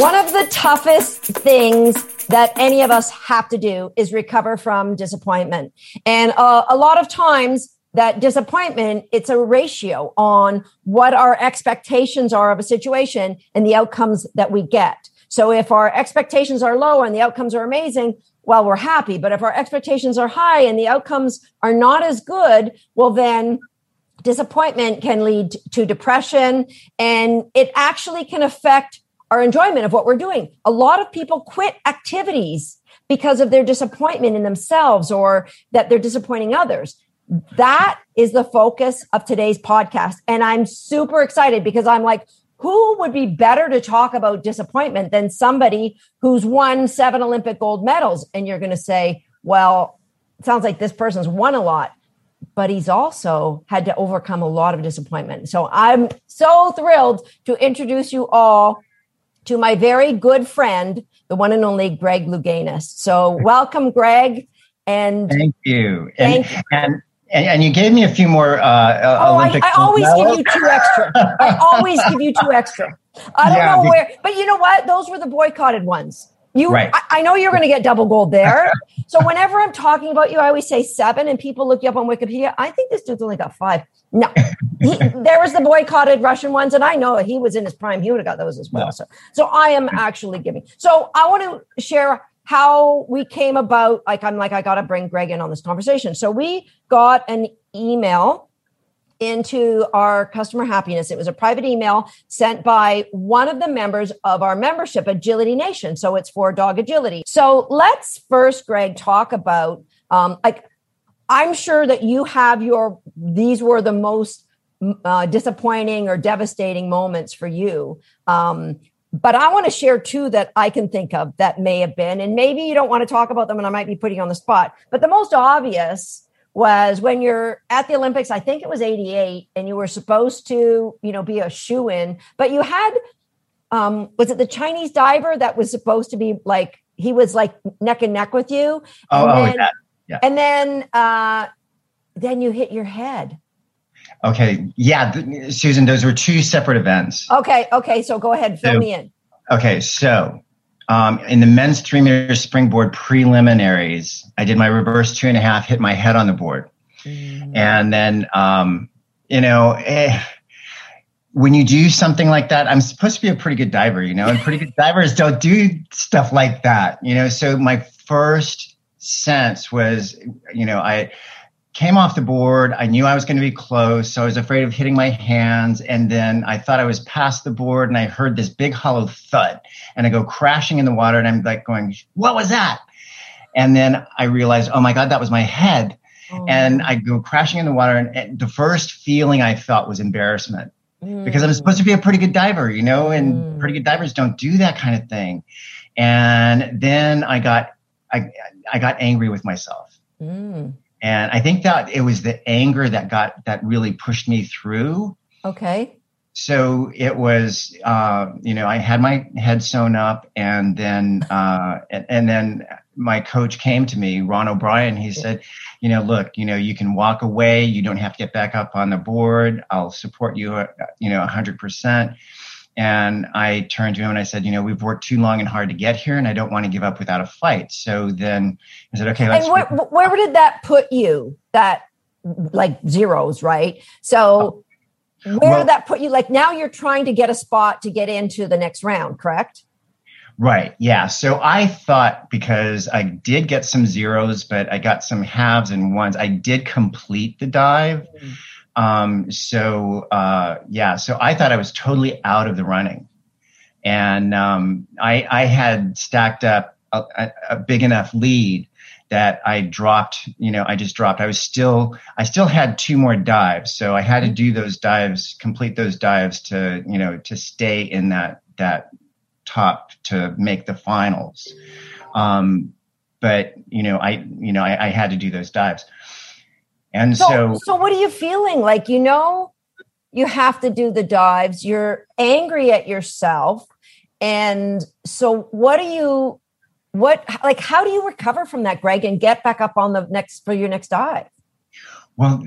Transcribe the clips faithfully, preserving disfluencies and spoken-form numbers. One of the toughest things that any of us have to do is recover from disappointment. And uh, a lot of times that disappointment, it's a ratio on what our expectations are of a situation and the outcomes that we get. So if our expectations are low and the outcomes are amazing, well, we're happy. But if our expectations are high and the outcomes are not as good, well, then disappointment can lead to depression, and it actually can affect our enjoyment of what we're doing. A lot of people quit activities because of their disappointment in themselves or that they're disappointing others. That is the focus of today's podcast. And I'm super excited because I'm like, who would be better to talk about disappointment than somebody who's won seven Olympic gold medals? And you're going to say, well, it sounds like this person's won a lot, but he's also had to overcome a lot of disappointment. So I'm so thrilled to introduce you all to my very good friend, the one and only Greg Louganis. So welcome, Greg. And thank you. Thank and, you. And, and and you gave me a few more uh, oh, Olympic I, I always medals. give you two extra. I always give you two extra. I don't yeah, know where, but you know what? Those were the boycotted ones. You, right. I, I know you're going to get double gold there. So whenever I'm talking about you, I always say seven, and people look you up on Wikipedia. I think this dude's only got five. No, he, there was the boycotted Russian ones, and I know he was in his prime. He would have got those as well. No. So, so I am actually giving. So I want to share how we came about. Like I'm like I got to bring Greg in on this conversation. So we got an email into our customer happiness. It was a private email sent by one of the members of our membership, Agility Nation. So it's for dog agility. So let's first, Greg, talk about um, like. I'm sure that you have your, these were the most uh, disappointing or devastating moments for you. Um, but I want to share two that I can think of that may have been, and maybe you don't want to talk about them and I might be putting you on the spot. But the most obvious was when you're at the Olympics, I think it was eighty-eight, and you were supposed to, you know, be a shoo-in, but you had, um, was it the Chinese diver that was supposed to be like, he was like neck and neck with you? Oh, and then, oh yeah. Yeah. And then, uh, then you hit your head. Okay. Yeah. Th- Susan, those were two separate events. Okay. Okay. So go ahead. Fill so, me in. Okay. So, um, in the men's three meter springboard preliminaries, I did my reverse two and a half, hit my head on the board. Mm. And then, um, you know, eh, when you do something like that, I'm supposed to be a pretty good diver, you know, and pretty good divers don't do stuff like that, you know? So my first sense was, you know, I came off the board. I knew I was going to be close. So I was afraid of hitting my hands. And then I thought I was past the board and I heard this big hollow thud and I go crashing in the water and I'm like going, what was that? And then I realized, oh my God, that was my head. Oh. And I go crashing in the water. And, and the first feeling I felt was embarrassment mm. because I'm supposed to be a pretty good diver, you know, and mm. pretty good divers don't do that kind of thing. And then I got I I got angry with myself. Mm. And I think that it was the anger that got, that really pushed me through. Okay. So it was, uh, you know, I had my head sewn up and then, uh, and, and then my coach came to me, Ron O'Brien. He said, you know, look, you know, you can walk away. You don't have to get back up on the board. I'll support you, uh, you know, a hundred percent. And I turned to him and I said, you know, we've worked too long and hard to get here and I don't want to give up without a fight. So then I said, okay, let's. And where, where did that put you? That like zeros, right? So where well, did that put you? Like now you're trying to get a spot to get into the next round, correct? Right. Yeah. So I thought because I did get some zeros, but I got some halves and ones. I did complete the dive. Mm-hmm. Um, so, uh, yeah, so I thought I was totally out of the running and, um, I, I had stacked up a, a big enough lead that I dropped, you know, I just dropped, I was still, I still had two more dives. So I had to do those dives, complete those dives to, you know, to stay in that, that top to make the finals. Um, but you know, I, you know, I, I had to do those dives. And so, so, so what are you feeling? Like, you know, you have to do the dives, you're angry at yourself. And so what do you, what, like, how do you recover from that, Greg, and get back up on the next, for your next dive? Well,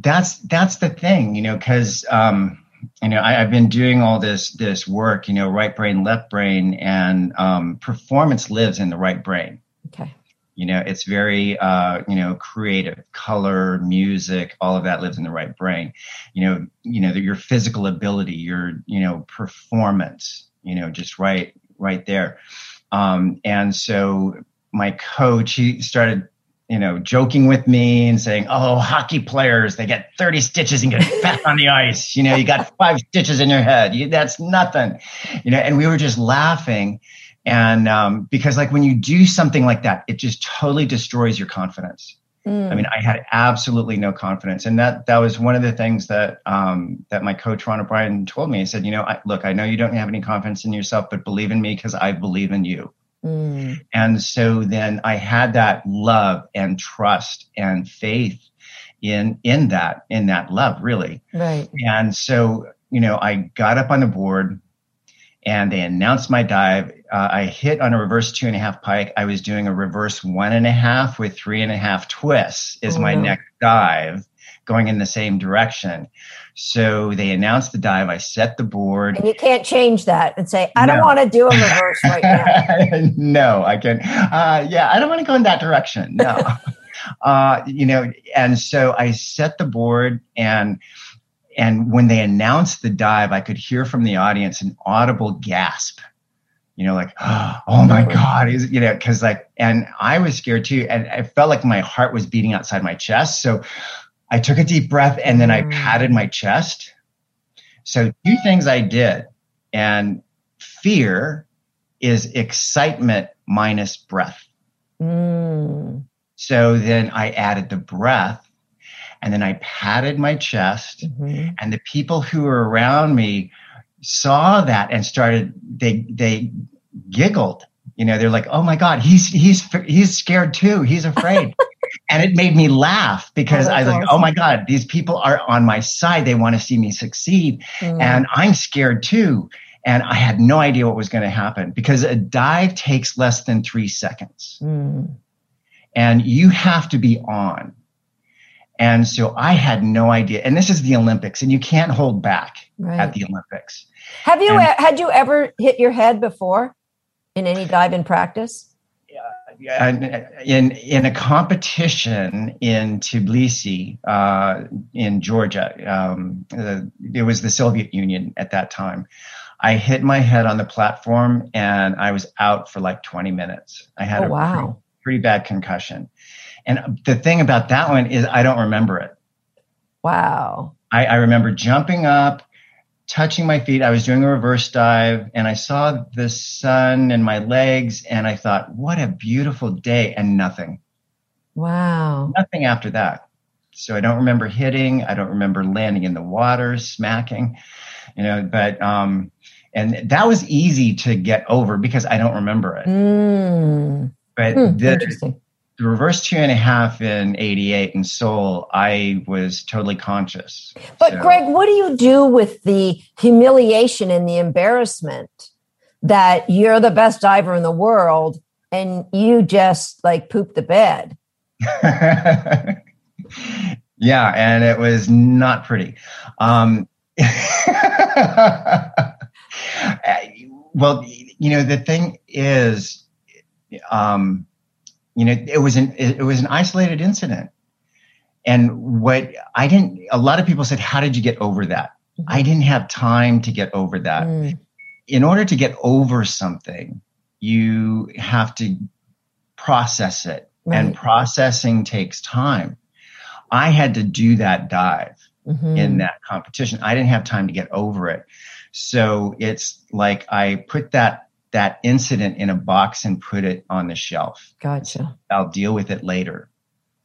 that's, that's the thing, you know, cause, um, you know, I, I've been doing all this this work, you know, right brain, left brain, and um, performance lives in the right brain. Okay. You know, it's very, uh, you know, creative, color, music, all of that lives in the right brain. You know, you know, your physical ability, your, you know, performance, you know, just right, right there. Um, and so my coach, he started, you know, joking with me and saying, oh, hockey players, they get thirty stitches and get fat on the ice. You know, you got five stitches in your head. You, that's nothing. You know, and we were just laughing. And um, because like when you do something like that, it just totally destroys your confidence. Mm. I mean, I had absolutely no confidence. And that that was one of the things that um, that my coach, Ron O'Brien, told me. He said, you know, I, look, I know you don't have any confidence in yourself, but believe in me because I believe in you. Mm. And so then I had that love and trust and faith in in that, in that love, really. Right. And so, you know, I got up on the board and they announced my dive. Uh, I hit on a reverse two and a half pike. I was doing a reverse one and a half with three and a half twists is oh, my no. next dive going in the same direction. So they announced the dive. I set the board. And you can't change that and say, I no. don't want to do a reverse right now. No, I can't. Uh, yeah, I don't want to go in that direction. No. uh, you know, and so I set the board and and when they announced the dive, I could hear from the audience an audible gasp. You know, like, oh, my God, is you know, because like, and I was scared, too. And I felt like my heart was beating outside my chest. So I took a deep breath and then I patted my chest. So two things I did. And fear is excitement minus breath. Mm. So then I added the breath and then I patted my chest. Mm-hmm. And the people who were around me saw that and started, they they giggled, you know, they're like, oh my God, he's, he's, he's scared too. He's afraid. And it made me laugh because oh, I was awesome. Like, oh my God, these people are on my side. They want to see me succeed. Mm. And I'm scared too. And I had no idea what was going to happen because a dive takes less than three seconds mm. and you have to be on. And so I had no idea. And this is the Olympics and you can't hold back right. at the Olympics. Have you, and, had you ever hit your head before in any dive in practice? Yeah, in, in a competition in Tbilisi, uh, in Georgia, um, uh, it was the Soviet Union at that time. I hit my head on the platform and I was out for like twenty minutes. I had oh, a wow. pretty, pretty bad concussion. And the thing about that one is I don't remember it. Wow. I, I remember jumping up, touching my feet. I was doing a reverse dive and I saw the sun and my legs and I thought, what a beautiful day, and nothing. Wow. Nothing after that. So I don't remember hitting. I don't remember landing in the water, smacking, you know, but, um, and that was easy to get over because I don't remember it. Mm. But hmm, the, interesting. The reverse two and a half in eighty-eight in Seoul, I was totally conscious. But so. Greg, what do you do with the humiliation and the embarrassment that you're the best diver in the world and you just like poop the bed? Yeah. And it was not pretty. Um, well, you know, the thing is, um, you know, it was an it was an isolated incident. And what I didn't, a lot of people said, how did you get over that? Mm-hmm. I didn't have time to get over that. Mm. In order to get over something, you have to process it. Right. And processing takes time. I had to do that dive mm-hmm. in that competition. I didn't have time to get over it. So it's like I put that that incident in a box and put it on the shelf. Gotcha. I'll deal with it later.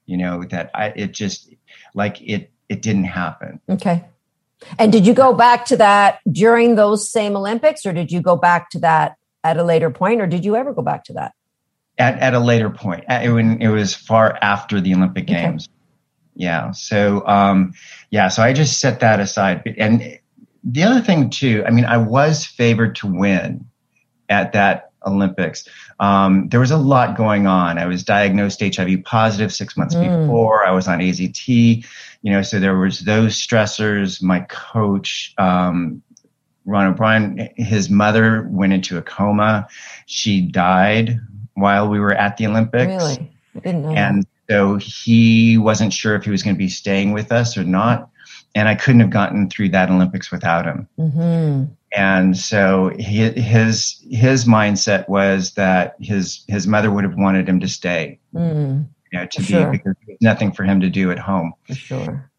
You know, that I, it just like it, it didn't happen. Okay. And did you go back to that during those same Olympics, or did you go back to that at a later point, or did you ever go back to that? At, at a later point. It, when, it was far after the Olympic okay. Games. Yeah. So, um, yeah, so I just set that aside. And the other thing too, I mean, I was favored to win at that Olympics. Um, there was a lot going on. I was diagnosed H I V positive six months mm. before. I was on A Z T, you know, so there was those stressors. My coach, um, Ron O'Brien, his mother went into a coma. She died while we were at the Olympics. Really? I didn't know. And so he wasn't sure if he was going to be staying with us or not. And I couldn't have gotten through that Olympics without him. Mm-hmm. And so his his mindset was that his his mother would have wanted him to stay, mm, you know, to be sure. because there was nothing for him to do at home. For sure.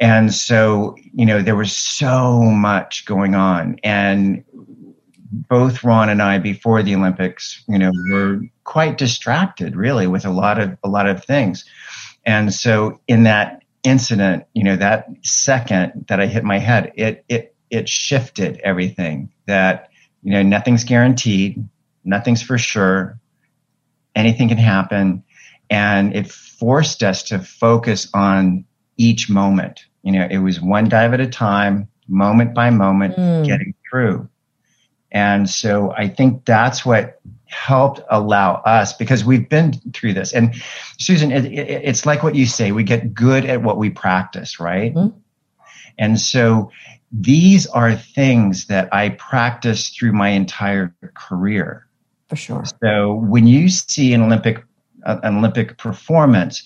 And so, you know, there was so much going on, and both Ron and I, before the Olympics, you know, were quite distracted, really, with a lot of a lot of things. And so, in that incident, you know, that second that I hit my head, it it. it shifted everything that, you know, nothing's guaranteed, nothing's for sure, anything can happen. And it forced us to focus on each moment. You know, it was one dive at a time, moment by moment, mm. getting through. And so I think that's what helped allow us, because we've been through this. And Susan, it, it, it's like what you say, we get good at what we practice, right? Mm-hmm. And so these are things that I practiced through my entire career. For sure. So when you see an Olympic uh, an Olympic performance,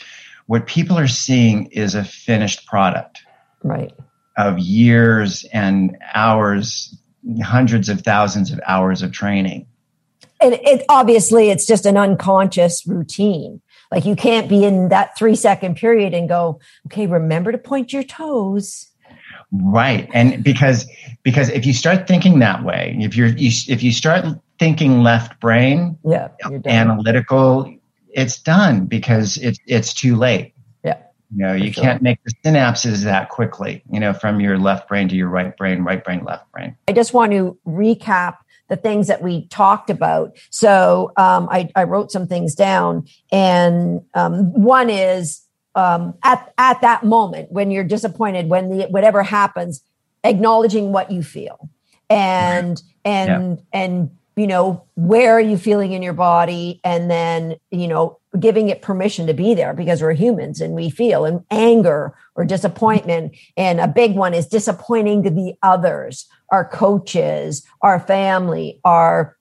what people are seeing is a finished product. Right. Of years and hours, hundreds of thousands of hours of training. And it obviously it's just an unconscious routine. Like you can't be in that three second period and go, okay, remember to point your toes. Right. And because because if you start thinking that way, if you're you, if you start thinking left brain, yeah, analytical, it's done because it's it's too late. Yeah. You know, you sure. can't make the synapses that quickly, you know, from your left brain to your right brain, right brain, left brain. I just want to recap the things that we talked about. So um, I, I wrote some things down. And um, one is Um, at, at that moment when you're disappointed, when the, whatever happens, acknowledging what you feel and, and, yeah. and, you know, where are you feeling in your body? And then, you know, giving it permission to be there, because we're humans and we feel, and anger or disappointment. And a big one is disappointing to the others, our coaches, our family, our,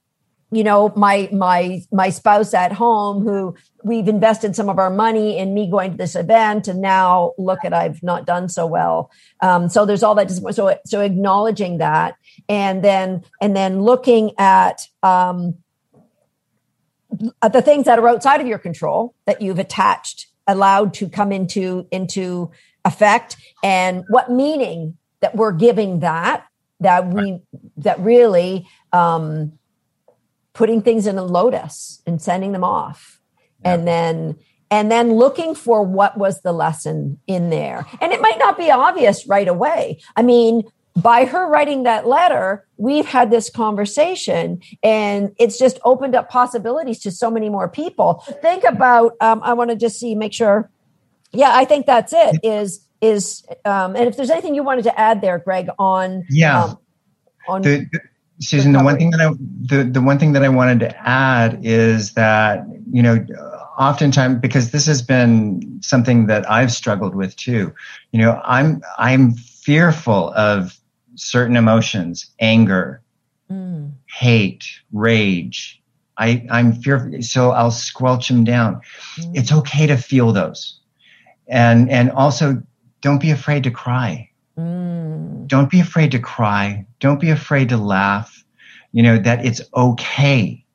you know, my, my, my spouse at home, who we've invested some of our money in me going to this event. And now look at, I've not done so well. Um, so there's all that. So, so acknowledging that, and then, and then looking at, um, at the things that are outside of your control that you've attached, allowed to come into, into effect, and what meaning that we're giving that, that we, that really, um, putting things in a lotus and sending them off. Yeah. And then, and then looking for what was the lesson in there. And it might not be obvious right away. I mean, by her writing that letter, we've had this conversation, and it's just opened up possibilities to so many more people. Think about, um, I want to just see, make sure. Yeah, I think that's it is, is, um, and if there's anything you wanted to add there, Greg, on, yeah, um, on, the, the- Susan, the one thing that I the, the one thing that I wanted to add is that, you know, oftentimes, because this has been something that I've struggled with too, you know, I'm I'm fearful of certain emotions, anger, mm. hate, rage. I, I'm fearful, so I'll squelch them down. Mm. It's okay to feel those. And and also don't be afraid to cry. Mm. Don't be afraid to cry. Don't be afraid to laugh. You know, that it's okay,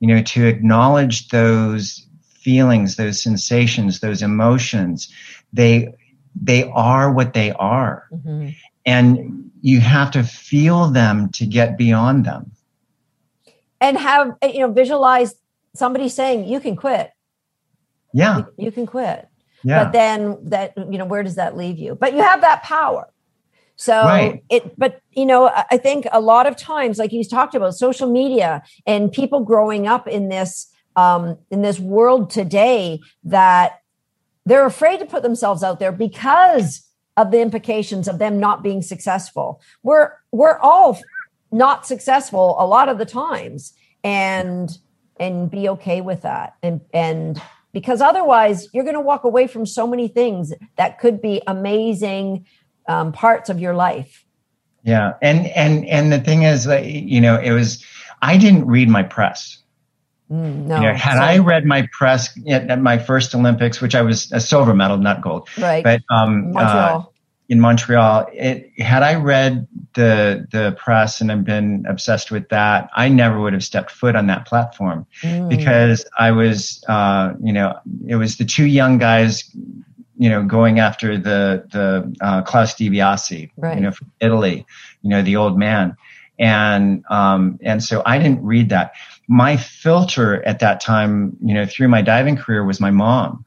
you know, to acknowledge those feelings, those sensations, those emotions. They, they are what they are. Mm-hmm. And you have to feel them to get beyond them. And have, you know, visualize somebody saying, you can quit. Yeah. You, you can quit. Yeah. But then that, you know, where does that leave you? But you have that power. So right. it, but you know, I think a lot of times, like you talked about social media and people growing up in this, um, in this world today, that they're afraid to put themselves out there because of the implications of them not being successful. We're, we're all not successful a lot of the times. And and be okay with that. And, and because otherwise you're going to walk away from so many things that could be amazing um, parts of your life. Yeah. And, and, and the thing is that, you know, it was, I didn't read my press. Mm, no. You know, had Sorry. I read my press at my first Olympics, which I was a silver medal, not gold, right. but um, Montreal. Uh, in Montreal, it, had I read the the press and I've been obsessed with that, I never would have stepped foot on that platform mm. because I was, uh, you know, it was the two young guys, you know, going after the the uh, Klaus Dibiasi, right. you know, from Italy, you know, the old man. And, um, and so I didn't read that. My filter at that time, you know, through my diving career was my mom.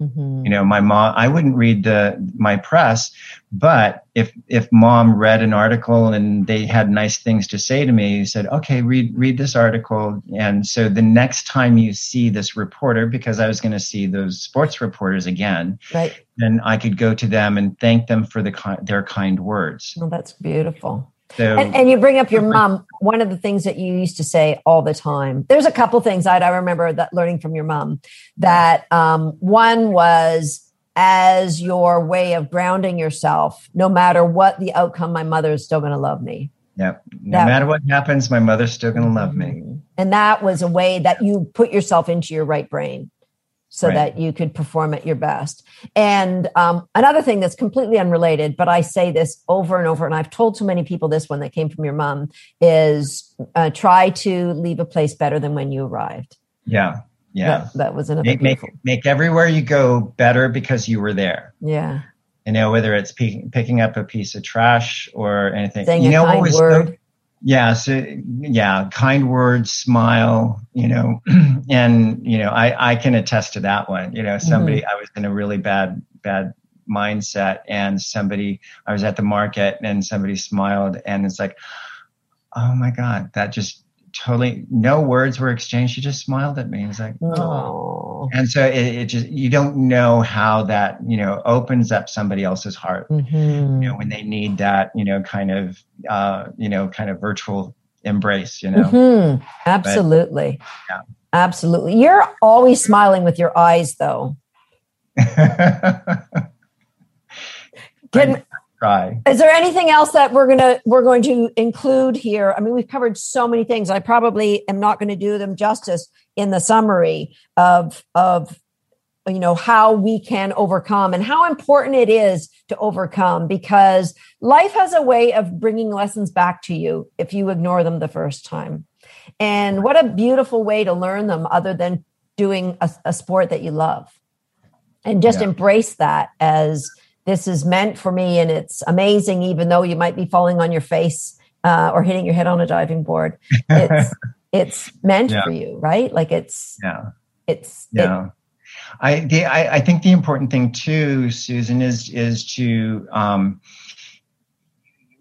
Mm-hmm. You know, my mom, I wouldn't read the, my press, but if, if mom read an article and they had nice things to say to me, said, okay, read, read this article. And so the next time you see this reporter, because I was going to see those sports reporters again, right. then I could go to them and thank them for the, their kind words. Well, that's beautiful. So, and, and you bring up your mom. One of the things that you used to say all the time, there's a couple things I I remember that learning from your mom, that um, one was as your way of grounding yourself, no matter what the outcome, my mother is still going to love me. Yep. No that, matter what happens, my mother's still going to love me. And that was a way that you put yourself into your right brain so right. that you could perform at your best. And um, another thing that's completely unrelated, but I say this over and over, and I've told so many people this one that came from your mom, is uh, try to leave a place better than when you arrived. Yeah, yeah. That, that was another make, make, make everywhere you go better because you were there. Yeah. You know, whether it's pe- picking up a piece of trash or anything. Saying you a know, kind what was word. The- Yeah. So yeah, kind words, smile, you know, and, you know, I, I can attest to that one. You know, somebody, mm-hmm. I was in a really bad, bad mindset and somebody, I was at the market and somebody smiled and it's like, oh my God, that just totally, no words were exchanged. She just smiled at me. It's like, oh, and so it, it just, you don't know how that, you know, opens up somebody else's heart, mm-hmm. you know, when they need that, you know, kind of, uh, you know, kind of virtual embrace, you know? Mm-hmm. Absolutely. But, yeah. Absolutely. You're always smiling with your eyes though. Can, Try. Is there anything else that we're going to, we're going to include here? I mean, we've covered so many things. I probably am not going to do them justice in the summary of, of, you know, how we can overcome and how important it is to overcome, because life has a way of bringing lessons back to you if you ignore them the first time. And what a beautiful way to learn them other than doing a, a sport that you love, and just yeah. embrace that as, this is meant for me, and it's amazing, even though you might be falling on your face uh, or hitting your head on a diving board. It's it's meant yeah. for you, right? Like it's yeah, it's yeah. It, I, the, I I think the important thing too, Susan, is is to um,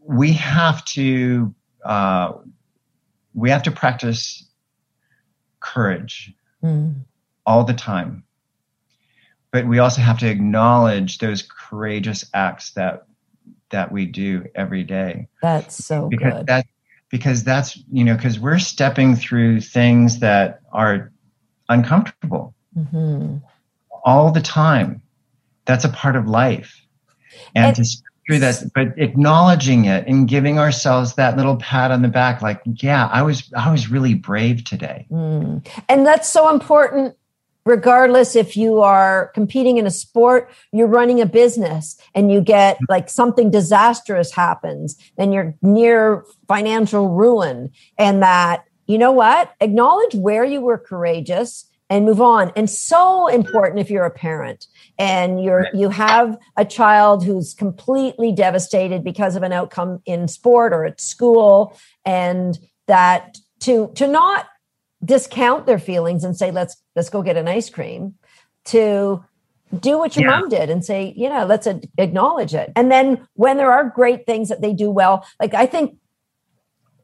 we have to uh, we have to practice courage mm. all the time. But we also have to acknowledge those courageous acts that that we do every day. That's so because good. That, because that's, you know, because we're stepping through things that are uncomfortable mm-hmm. all the time. That's a part of life. And, and to step through that, but acknowledging it and giving ourselves that little pat on the back, like, yeah, I was I was really brave today. Mm. And that's so important. Regardless if you are competing in a sport, you're running a business and you get like something disastrous happens and you're near financial ruin, and that, you know what, acknowledge where you were courageous and move on. And so important if you're a parent and you're, you have a child who's completely devastated because of an outcome in sport or at school, and that to, to not discount their feelings and say, let's, let's go get an ice cream, to do what your yeah. mom did and say, you know, let's a- acknowledge it. And then when there are great things that they do well, like I think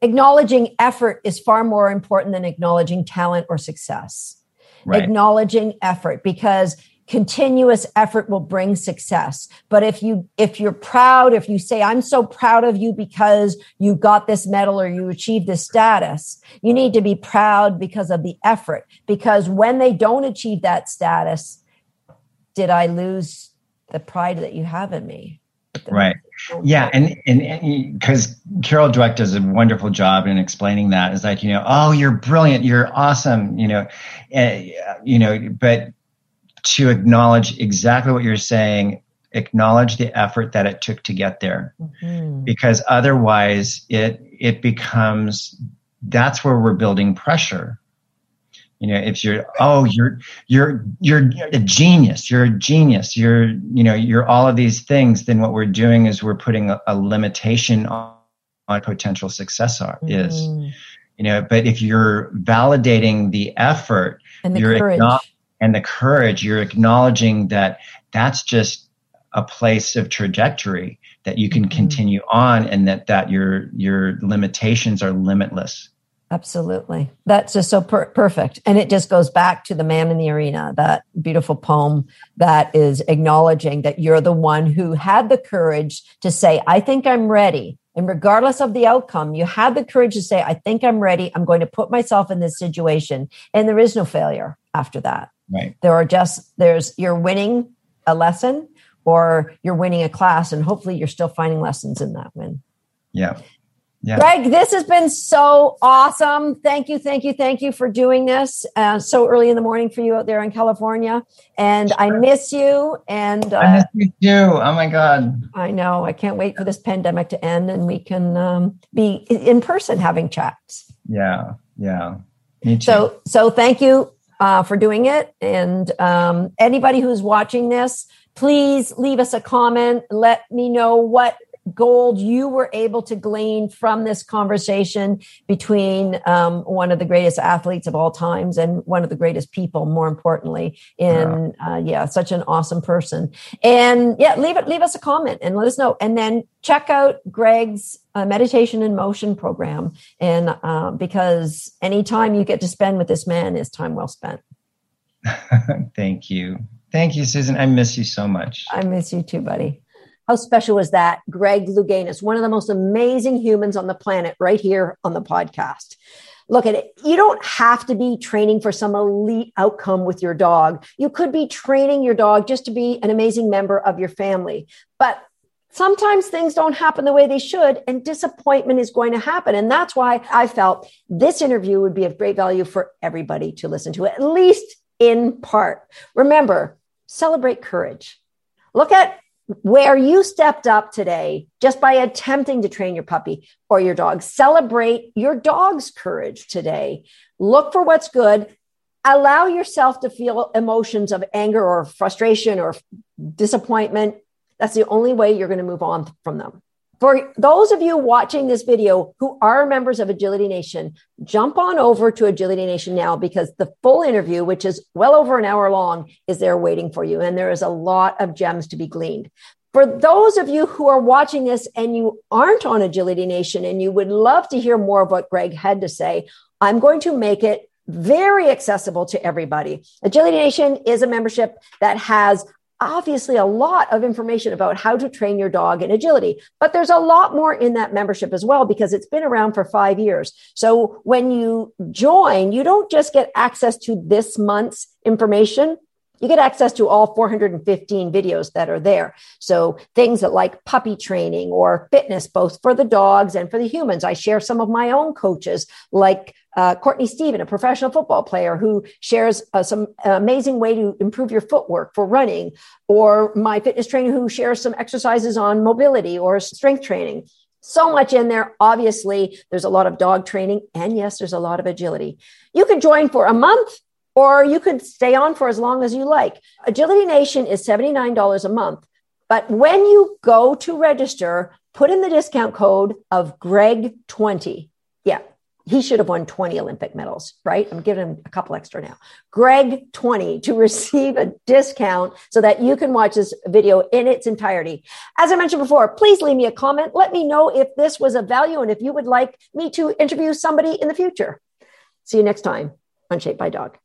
acknowledging effort is far more important than acknowledging talent or success, right. Acknowledging effort, because continuous effort will bring success. But if you, if you're proud, if you say, I'm so proud of you because you got this medal or you achieved this status, you need to be proud because of the effort. Because when they don't achieve that status, did I lose the pride that you have in me? Right. Yeah. And, and, and cause Carol Dweck does a wonderful job in explaining that. It's like, you know, oh, you're brilliant. You're awesome. You know, uh, you know, but to acknowledge exactly what you're saying, acknowledge the effort that it took to get there, mm-hmm. because otherwise it, it becomes, that's where we're building pressure. You know, if you're, oh, you're, you're, you're a genius, you're a genius, you're, you know, you're all of these things, then what we're doing is we're putting a, a limitation on, on potential success are, mm-hmm. is, you know, but if you're validating the effort and the you're courage. Acknowledging, and the courage, you're acknowledging that that's just a place of trajectory that you can mm-hmm. continue on, and that, that your, your limitations are limitless. Absolutely. That's just so per- perfect. And it just goes back to The Man in the Arena, that beautiful poem that is acknowledging that you're the one who had the courage to say, I think I'm ready. And regardless of the outcome, you had the courage to say, I think I'm ready. I'm going to put myself in this situation. And there is no failure after that. Right. There are just, there's, you're winning a lesson or you're winning a class, and hopefully you're still finding lessons in that win. Yeah. Yeah. Greg, this has been so awesome. Thank you, thank you, thank you for doing this uh, so early in the morning for you out there in California. And sure. I miss you. And uh, I miss you too. Oh my God. I know. I can't wait for this pandemic to end and we can um, be in person having chats. Yeah, yeah. Me too. So, so thank you uh, for doing it. And um, anybody who's watching this, please leave us a comment. Let me know what gold you were able to glean from this conversation between um, one of the greatest athletes of all times and one of the greatest people, more importantly, in yeah. Uh, yeah, such an awesome person. And yeah, leave it, leave us a comment and let us know. And then check out Greg's uh, Meditation in Motion program. And uh, because any time you get to spend with this man is time well spent. Thank you. Thank you, Susan. I miss you so much. I miss you too, buddy. How special was that? Greg Louganis, one of the most amazing humans on the planet, right here on the podcast. Look at it. You don't have to be training for some elite outcome with your dog. You could be training your dog just to be an amazing member of your family. But sometimes things don't happen the way they should, and disappointment is going to happen. And that's why I felt this interview would be of great value for everybody to listen to, at least in part. Remember, celebrate courage. Look at where you stepped up today just by attempting to train your puppy or your dog. Celebrate your dog's courage today. Look for what's good. Allow yourself to feel emotions of anger or frustration or disappointment. That's the only way you're going to move on from them. For those of you watching this video who are members of Agility Nation, jump on over to Agility Nation now, because the full interview, which is well over an hour long, is there waiting for you. And there is a lot of gems to be gleaned. For those of you who are watching this and you aren't on Agility Nation and you would love to hear more of what Greg had to say, I'm going to make it very accessible to everybody. Agility Nation is a membership that has obviously a lot of information about how to train your dog in agility, but there's a lot more in that membership as well, because it's been around for five years. So when you join, you don't just get access to this month's information. You get access to all four hundred fifteen videos that are there. So things that like puppy training or fitness, both for the dogs and for the humans. I share some of my own coaches, like uh, Courtney Stephen, a professional football player who shares uh, some amazing way to improve your footwork for running, or my fitness trainer who shares some exercises on mobility or strength training. So much in there. Obviously, there's a lot of dog training, and yes, there's a lot of agility. You can join for a month, or you could stay on for as long as you like. Agility Nation is seventy-nine dollars a month. But when you go to register, put in the discount code of Greg twenty. Yeah, he should have won twenty Olympic medals, right? I'm giving him a couple extra now. Greg twenty to receive a discount so that you can watch this video in its entirety. As I mentioned before, please leave me a comment. Let me know if this was of value and if you would like me to interview somebody in the future. See you next time on Shaped by Dog.